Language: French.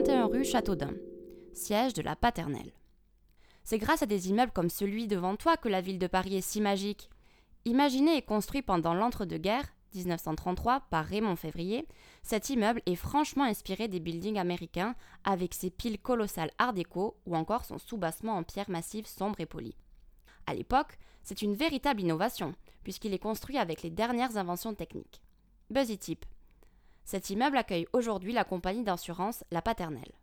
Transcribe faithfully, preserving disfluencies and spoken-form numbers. vingt et un rue Châteaudun, siège de la Paternelle. C'est grâce à des immeubles comme celui devant toi que la ville de Paris est si magique. Imaginé et construit pendant l'entre-deux-guerres, dix-neuf cent trente-trois, par Raymond Février, cet immeuble est franchement inspiré des buildings américains avec ses piles colossales art déco ou encore son soubassement en pierre massive sombre et polie. À l'époque, c'est une véritable innovation, puisqu'il est construit avec les dernières inventions techniques. Buzzy Tip. Cet immeuble accueille aujourd'hui la compagnie d'assurance La Paternelle.